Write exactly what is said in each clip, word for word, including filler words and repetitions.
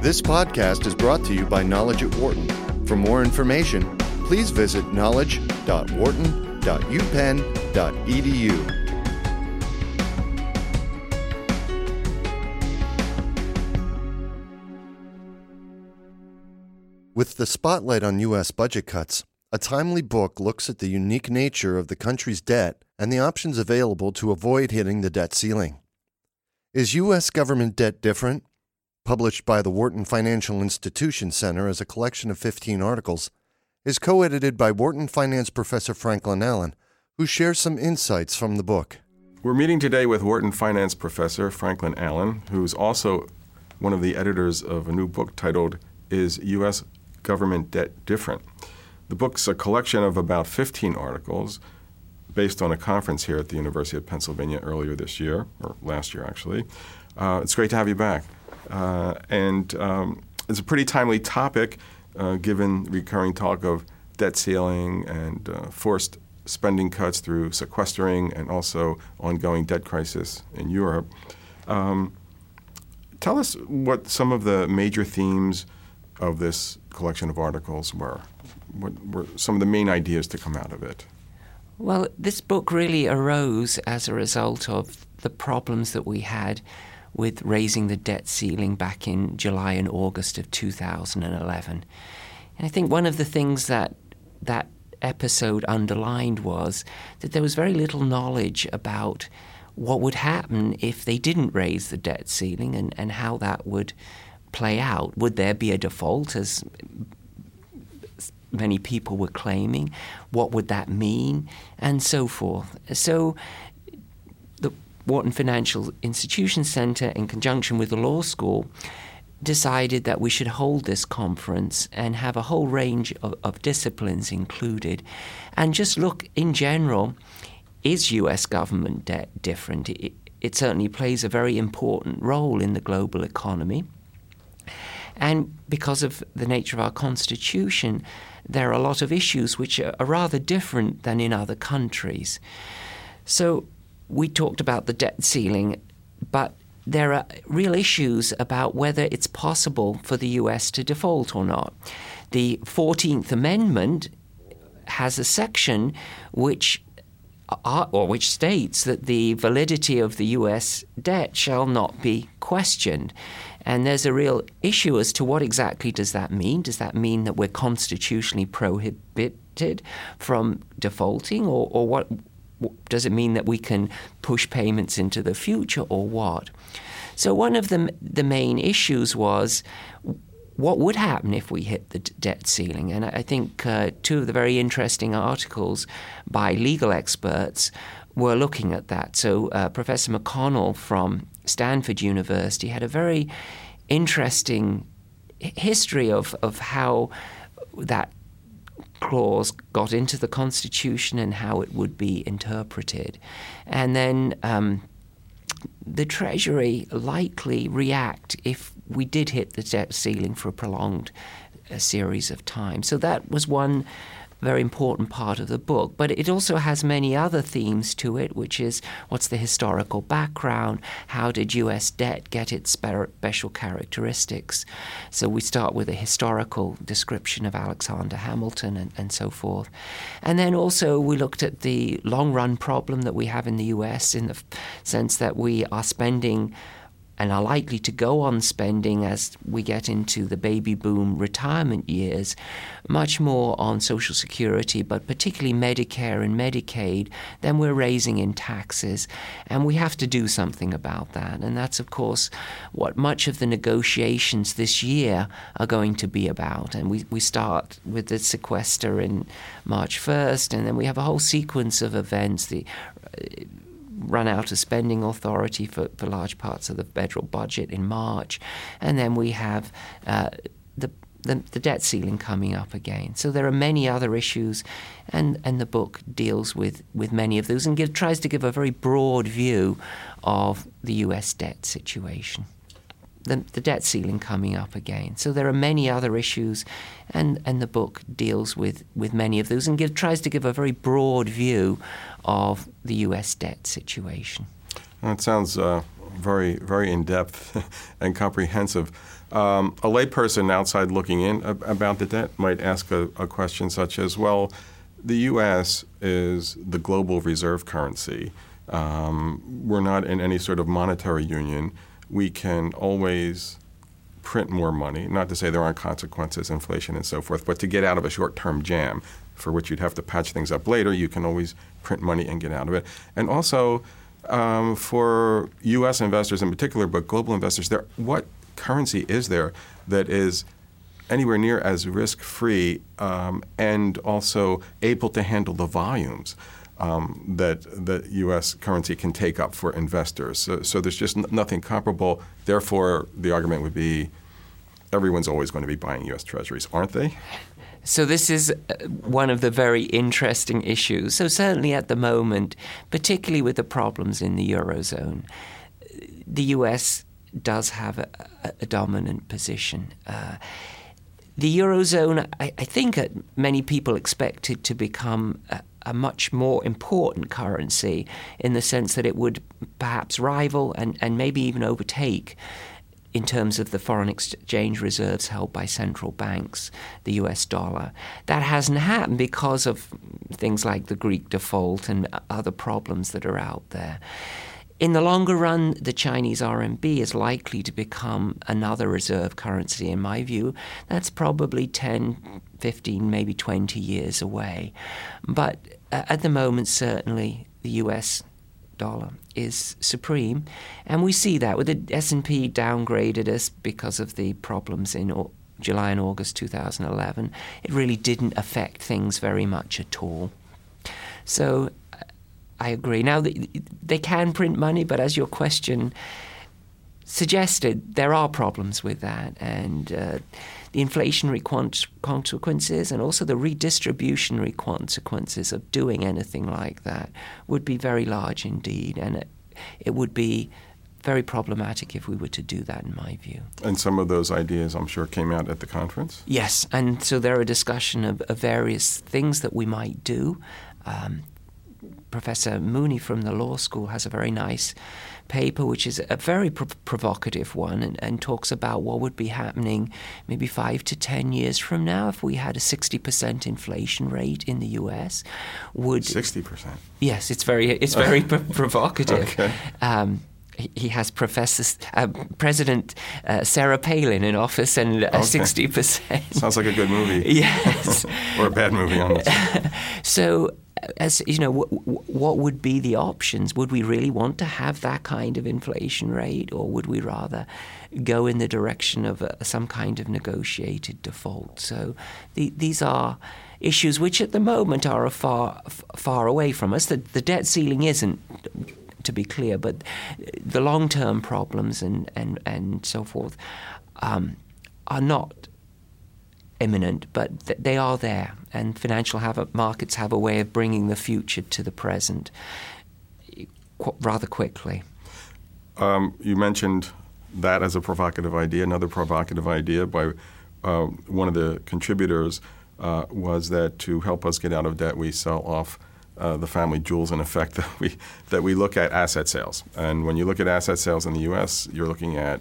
This podcast is brought to you by Knowledge at Wharton. For more information, please visit knowledge dot wharton dot u penn dot e d u. With the spotlight on U S budget cuts, a timely book looks at the unique nature of the country's debt and the options available to avoid hitting the debt ceiling. Is U S government debt different? Published by the Wharton Financial Institutions Center as a collection of fifteen articles, is co-edited by Wharton finance professor Franklin Allen, who shares some insights from the book. We're meeting today with Wharton finance professor Franklin Allen, who's also one of the editors of a new book titled, Is U S Government Debt Different? The book's a collection of about fifteen articles based on a conference here at the University of Pennsylvania earlier this year, or last year actually. Uh, it's great to have you back. Uh, and um, it's a pretty timely topic uh, given recurring talk of debt ceiling and uh, forced spending cuts through sequestering and also ongoing debt crisis in Europe. Um, tell us what some of the major themes of this collection of articles were. What were some of the main ideas to come out of it? Well, this book really arose as a result of the problems that we had with raising the debt ceiling back in July and August of two thousand eleven. And I think one of the things that that episode underlined was that there was very little knowledge about what would happen if they didn't raise the debt ceiling and, and how that would play out. Would there be a default, as many people were claiming? What would that mean? And so forth. So the Wharton Financial Institutions Center, in conjunction with the law school, decided that we should hold this conference and have a whole range of, of disciplines included and just look in general, is U S government debt different? It, it certainly plays a very important role in the global economy. And because of the nature of our Constitution, there are a lot of issues which are rather different than in other countries. So we talked about the debt ceiling, but there are real issues about whether it's possible for the U S to default or not. The fourteenth Amendment has a section which Are, or which states that the validity of the U S debt shall not be questioned. And there's a real issue as to what exactly does that mean. Does that mean that we're constitutionally prohibited from defaulting, or, or what, what does it mean that we can push payments into the future, or what? So one of the, the main issues was what would happen if we hit the d- debt ceiling? And I think uh, two of the very interesting articles by legal experts were looking at that. So uh, Professor McConnell from Stanford University had a very interesting history of, of how that clause got into the Constitution and how it would be interpreted. And then um, the Treasury likely react if we did hit the debt ceiling for a prolonged uh, series of time. So that was one very important part of the book. But it also has many other themes to it, which is what's the historical background? How did U S debt get its special characteristics? So we start with a historical description of Alexander Hamilton and, and so forth. And then also we looked at the long-run problem that we have in the U S in the f- sense that we are spending and are likely to go on spending as we get into the baby boom retirement years, much more on Social Security, but particularly Medicare and Medicaid, than we're raising in taxes. And we have to do something about that. And that's, of course, what much of the negotiations this year are going to be about. And we, we start with the sequester in March first, and then we have a whole sequence of events. The uh, run out of spending authority for, for large parts of the federal budget in March. And then we have uh, the, the the debt ceiling coming up again. So there are many other issues, and, and the book deals with, with many of those and give, tries to give a very broad view of the U S debt situation. The, the debt ceiling coming up again. So there are many other issues, and, and the book deals with, with many of those and give, tries to give a very broad view of the U S debt situation. Well, it sounds uh, very, very in-depth and comprehensive. Um, a layperson outside looking in about the debt might ask a, a question such as, well, the U S is the global reserve currency. Um, we're not in any sort of monetary union. We can always print more money, not to say there aren't consequences, inflation and so forth, but to get out of a short-term jam for which you'd have to patch things up later, you can always print money and get out of it. And also, um, for U S investors in particular, but global investors, there, what currency is there that is anywhere near as risk-free um, and also able to handle the volumes um, that the U S currency can take up for investors? So, so there's just n- nothing comparable. Therefore, the argument would be everyone's always going to be buying U S treasuries, aren't they? So this is one of the very interesting issues. So certainly at the moment, particularly with the problems in the Eurozone, the U S does have a, a dominant position. Uh, the Eurozone, I, I think uh, many people expected to become a, a much more important currency in the sense that it would perhaps rival and, and maybe even overtake in terms of the foreign exchange reserves held by central banks, the U S dollar. That hasn't happened because of things like the Greek default and other problems that are out there. In the longer run, the Chinese R M B is likely to become another reserve currency, in my view. That's probably ten, fifteen, maybe twenty years away. But at the moment, certainly, the U S dollar is supreme. And we see that with the S and P downgraded us because of the problems in July and August two thousand eleven. It really didn't affect things very much at all. So I agree. Now, they can print money, but as your question suggested, there are problems with that. And uh, the inflationary quant- consequences and also the redistributionary consequences of doing anything like that would be very large indeed. And it, it would be very problematic if we were to do that, in my view. And some of those ideas, I'm sure, came out at the conference? Yes. And so there are discussion of, of various things that we might do. Um, Professor Mooney from the law school has a very nice paper, which is a very prov- provocative one, and, and talks about what would be happening maybe five to ten years from now if we had a sixty percent inflation rate in the U S. Would sixty percent? Yes, it's very it's very pr- provocative. Okay. Um, he has Professor uh, President uh, Sarah Palin in office, and uh, okay. sixty percent. Sounds like a good movie. Yes, or a bad movie, honestly. So, as you know, w- w- what would be the options? Would we really want to have that kind of inflation rate, or would we rather go in the direction of a, some kind of negotiated default? So the, these are issues which at the moment are far, far away from us. The, the debt ceiling isn't, to be clear, but the long-term problems and, and, and so forth um, are not imminent, but th- they are there. And financial have a, markets have a way of bringing the future to the present qu- rather quickly. Um, you mentioned that as a provocative idea. Another provocative idea by uh, one of the contributors uh, was that to help us get out of debt, we sell off Uh, the family jewels, in effect, that we that we look at asset sales. And when you look at asset sales in the U S, you're looking at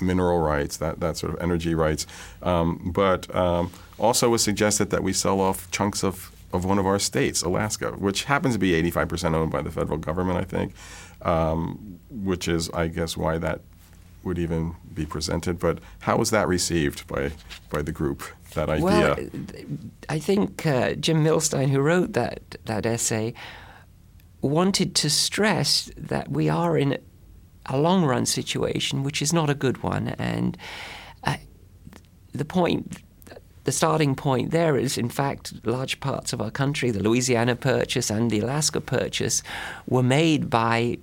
mineral rights, that, that sort of energy rights. Um, but um, also was suggested that we sell off chunks of, of one of our states, Alaska, which happens to be eighty-five percent owned by the federal government, I think, um, which is, I guess, why that would even be presented. But how was that received by, by the group? That idea. Well, I think uh, Jim Milstein, who wrote that that essay, wanted to stress that we are in a long-run situation, which is not a good one. And uh, the point, the starting point there is, in fact, large parts of our country, the Louisiana Purchase and the Alaska Purchase, were made by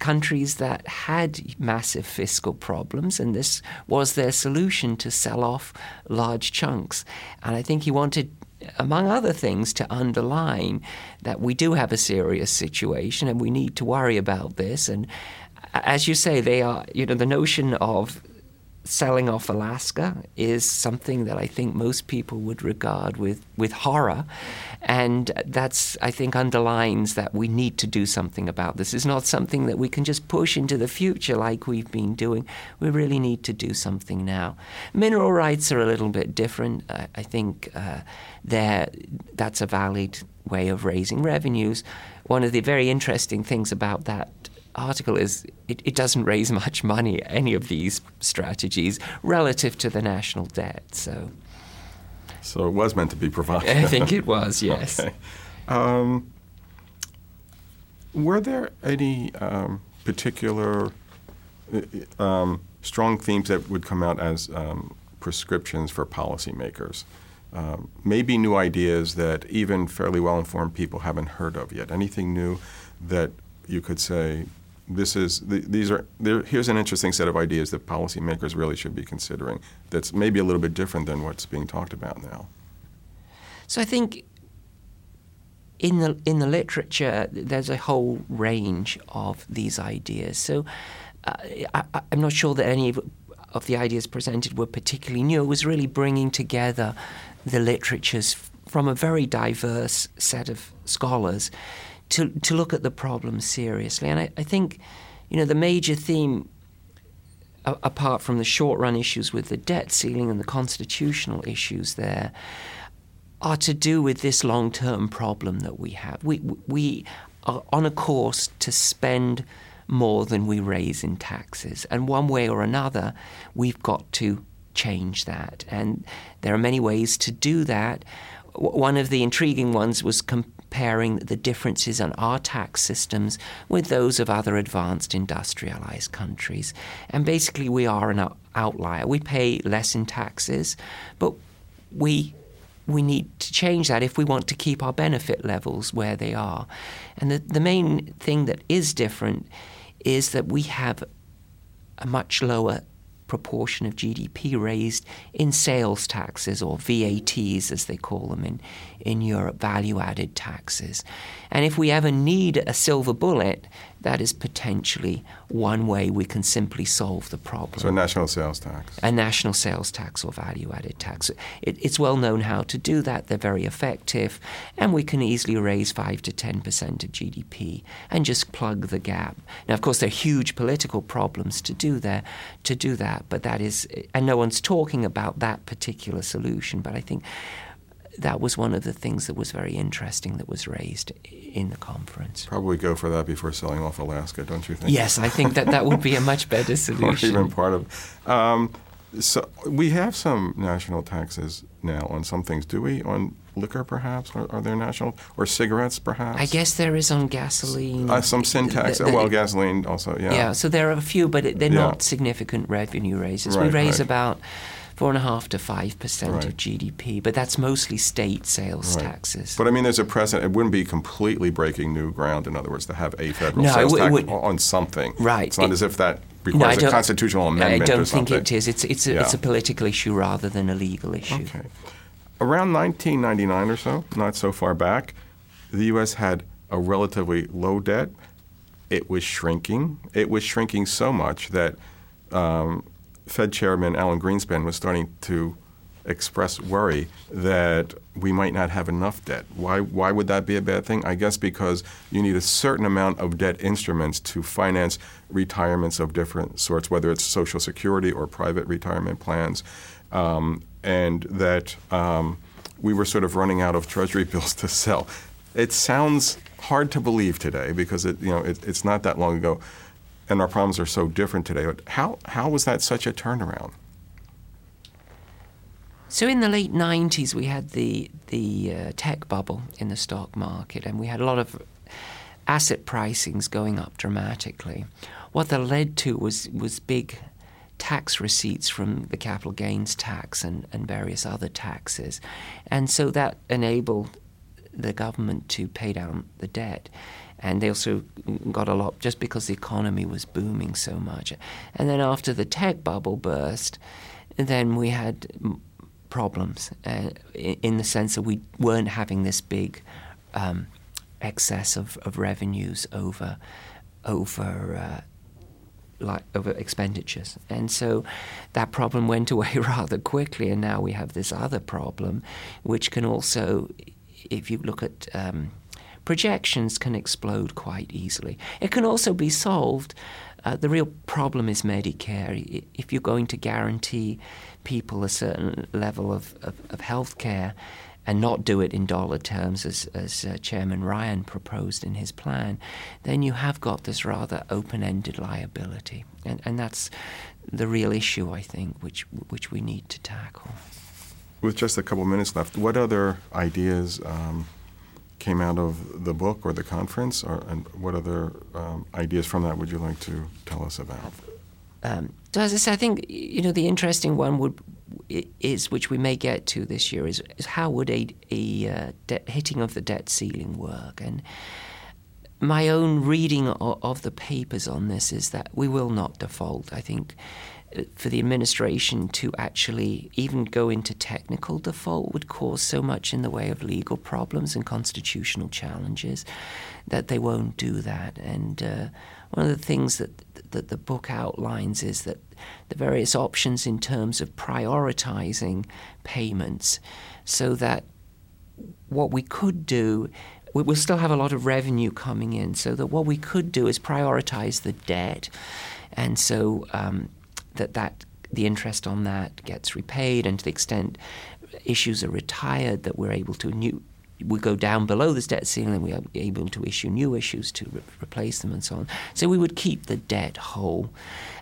countries that had massive fiscal problems, and this was their solution, to sell off large chunks. And I think he wanted, among other things, to underline that we do have a serious situation and we need to worry about this. And as you say, they are, you know, the notion of selling off Alaska is something that I think most people would regard with, with horror. And that's, I think, underlines that we need to do something about this. It's not something that we can just push into the future like we've been doing. We really need to do something now. Mineral rights are a little bit different. I, I think uh, they're, that's a valid way of raising revenues. One of the very interesting things about that article is it, it doesn't raise much money, any of these strategies, relative to the national debt. So so it was meant to be provocative. I think it was, yes. Okay. Um, were there any um, particular um, strong themes that would come out as um, prescriptions for policymakers? Um, maybe new ideas that even fairly well-informed people haven't heard of yet. Anything new that you could say, this is th- these are there, here's an interesting set of ideas that policymakers really should be considering that's maybe a little bit different than what's being talked about now? So I think in the in the literature there's a whole range of these ideas. So uh, I, I'm not sure that any of, of the ideas presented were particularly new. It was really bringing together the literatures from a very diverse set of scholars to to look at the problem seriously. And I, I think, you know, the major theme, a, apart from the short-run issues with the debt ceiling and the constitutional issues there, are to do with this long-term problem that we have. We we are on a course to spend more than we raise in taxes. And one way or another, we've got to change that. And there are many ways to do that. One of the intriguing ones was comparing the differences in our tax systems with those of other advanced industrialized countries. And basically, we are an outlier. We pay less in taxes, but we we need to change that if we want to keep our benefit levels where they are. And the, the main thing that is different is that we have a much lower proportion of G D P raised in sales taxes, or V A Ts as they call them in, in Europe, value-added taxes. And if we ever need a silver bullet, that is potentially one way we can simply solve the problem. So a national sales tax. A national sales tax or value-added tax. It, it's well known how to do that. They're very effective. And we can easily raise five to ten percent of G D P and just plug the gap. Now, of course, there are huge political problems to do there, to do that. But that is, and no one's talking about that particular solution. But I think that was one of the things that was very interesting that was raised in the conference. Probably go for that before selling off Alaska, don't you think? Yes, I think that that would be a much better solution. Or even part of um, so we have some national taxes now on some things, do we? On liquor, perhaps? Are, are there national? Or cigarettes, perhaps? I guess there is on gasoline. Uh, some sin tax. The, the, oh, well, gasoline also, yeah. Yeah, so there are a few, but they're yeah. not significant revenue raisers. Right, we raise right. about Four and a half to five percent right. of G D P, but that's mostly state sales right. taxes. But I mean, there's a precedent. It wouldn't be completely breaking new ground, in other words, to have a federal no, sales w- tax on something. Right. It's not it, as if that requires no, a constitutional amendment or something. I don't think it is. It's it's a, yeah. it's a political issue rather than a legal issue. Okay. Around nineteen ninety-nine or so, not so far back, the U S had a relatively low debt. It was shrinking. It was shrinking so much that Um, Fed Chairman Alan Greenspan was starting to express worry that we might not have enough debt. Why why would that be a bad thing? I guess because you need a certain amount of debt instruments to finance retirements of different sorts, whether it's Social Security or private retirement plans, um, and that um, we were sort of running out of Treasury bills to sell. It sounds hard to believe today because it you know it, it's not that long ago. And our problems are so different today. But how how was that such a turnaround? So in the late nineties, we had the the uh, tech bubble in the stock market, and we had a lot of asset pricings going up dramatically. What that led to was was big tax receipts from the capital gains tax and, and various other taxes, and so that enabled the government to pay down the debt. And they also got a lot just because the economy was booming so much. And then after the tech bubble burst, then we had problems uh, in the sense that we weren't having this big um, excess of, of revenues over over uh, like over expenditures. And so that problem went away rather quickly, and now we have this other problem, which can also, if you look at um, projections, can explode quite easily. It can also be solved. Uh, the real problem is Medicare. If you're going to guarantee people a certain level of, of, of health care and not do it in dollar terms, as, as uh, Chairman Ryan proposed in his plan, then you have got this rather open-ended liability. And, and that's the real issue, I think, which which we need to tackle. With just a couple minutes left, what other ideas um, came out of the book or the conference, or, and what other um, ideas from that would you like to tell us about? Um, so as I said, I think, you know, the interesting one would is, which we may get to this year, is, is how would a, a uh, de- hitting of the debt ceiling work? And my own reading of, of the papers on this is that we will not default. I think for the administration to actually even go into technical default would cause so much in the way of legal problems and constitutional challenges that they won't do that. And uh, one of the things that that the book outlines is that the various options in terms of prioritizing payments, so that what we could do, we will still have a lot of revenue coming in, so that what we could do is prioritize the debt, and so um, that that the interest on that gets repaid, and to the extent issues are retired, that we're able to new we go down below this debt ceiling, and we are able to issue new issues to re- replace them and so on. So we would keep the debt whole.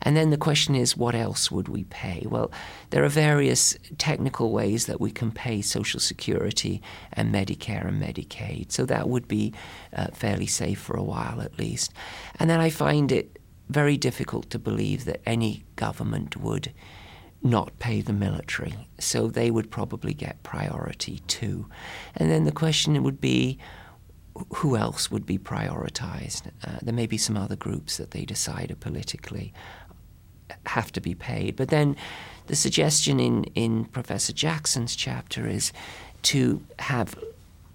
And then the question is, what else would we pay? Well, there are various technical ways that we can pay Social Security and Medicare and Medicaid. So that would be uh, fairly safe for a while at least. And then I find it very difficult to believe that any government would not pay the military, so they would probably get priority too. And then the question would be, who else would be prioritized? Uh, there may be some other groups that they decide are politically have to be paid. But then the suggestion in, in Professor Jackson's chapter is to have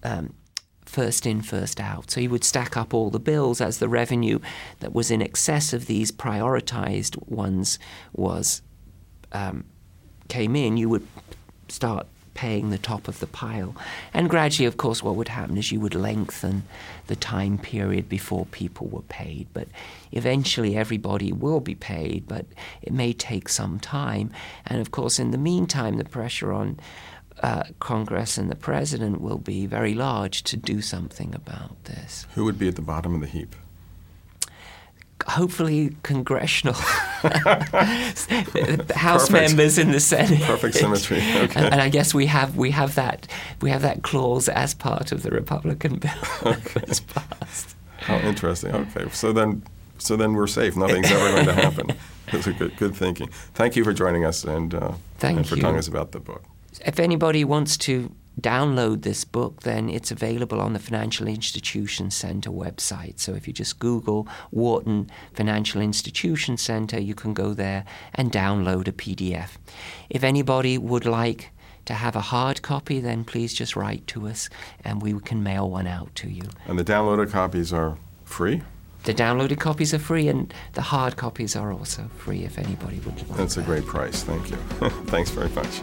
um, first in, first out. So you would stack up all the bills as the revenue that was in excess of these prioritized ones was Um, came in, you would start paying the top of the pile. And gradually, of course, what would happen is you would lengthen the time period before people were paid. But eventually everybody will be paid, but it may take some time. And of course, in the meantime, the pressure on uh, Congress and the president will be very large to do something about this. Who would be at the bottom of the heap? Hopefully congressional House Perfect. Members in the Senate. Perfect symmetry. Okay. And, and I guess we have we have that we have that clause as part of the Republican bill okay. that was passed. How interesting. Okay. So then so then we're safe. Nothing's ever going to happen. That's a good good thinking. Thank you for joining us and uh Thank and for you. telling us about the book. If anybody wants to download this book, then it's available on the Financial Institutions Center website. So if you just Google Wharton Financial Institutions Center, you can go there and download a P D F. If anybody would like to have a hard copy, then please just write to us and we can mail one out to you. And the downloaded copies are free? The downloaded copies are free, and the hard copies are also free if anybody would like. That's a great price. Thank you. Thanks very much.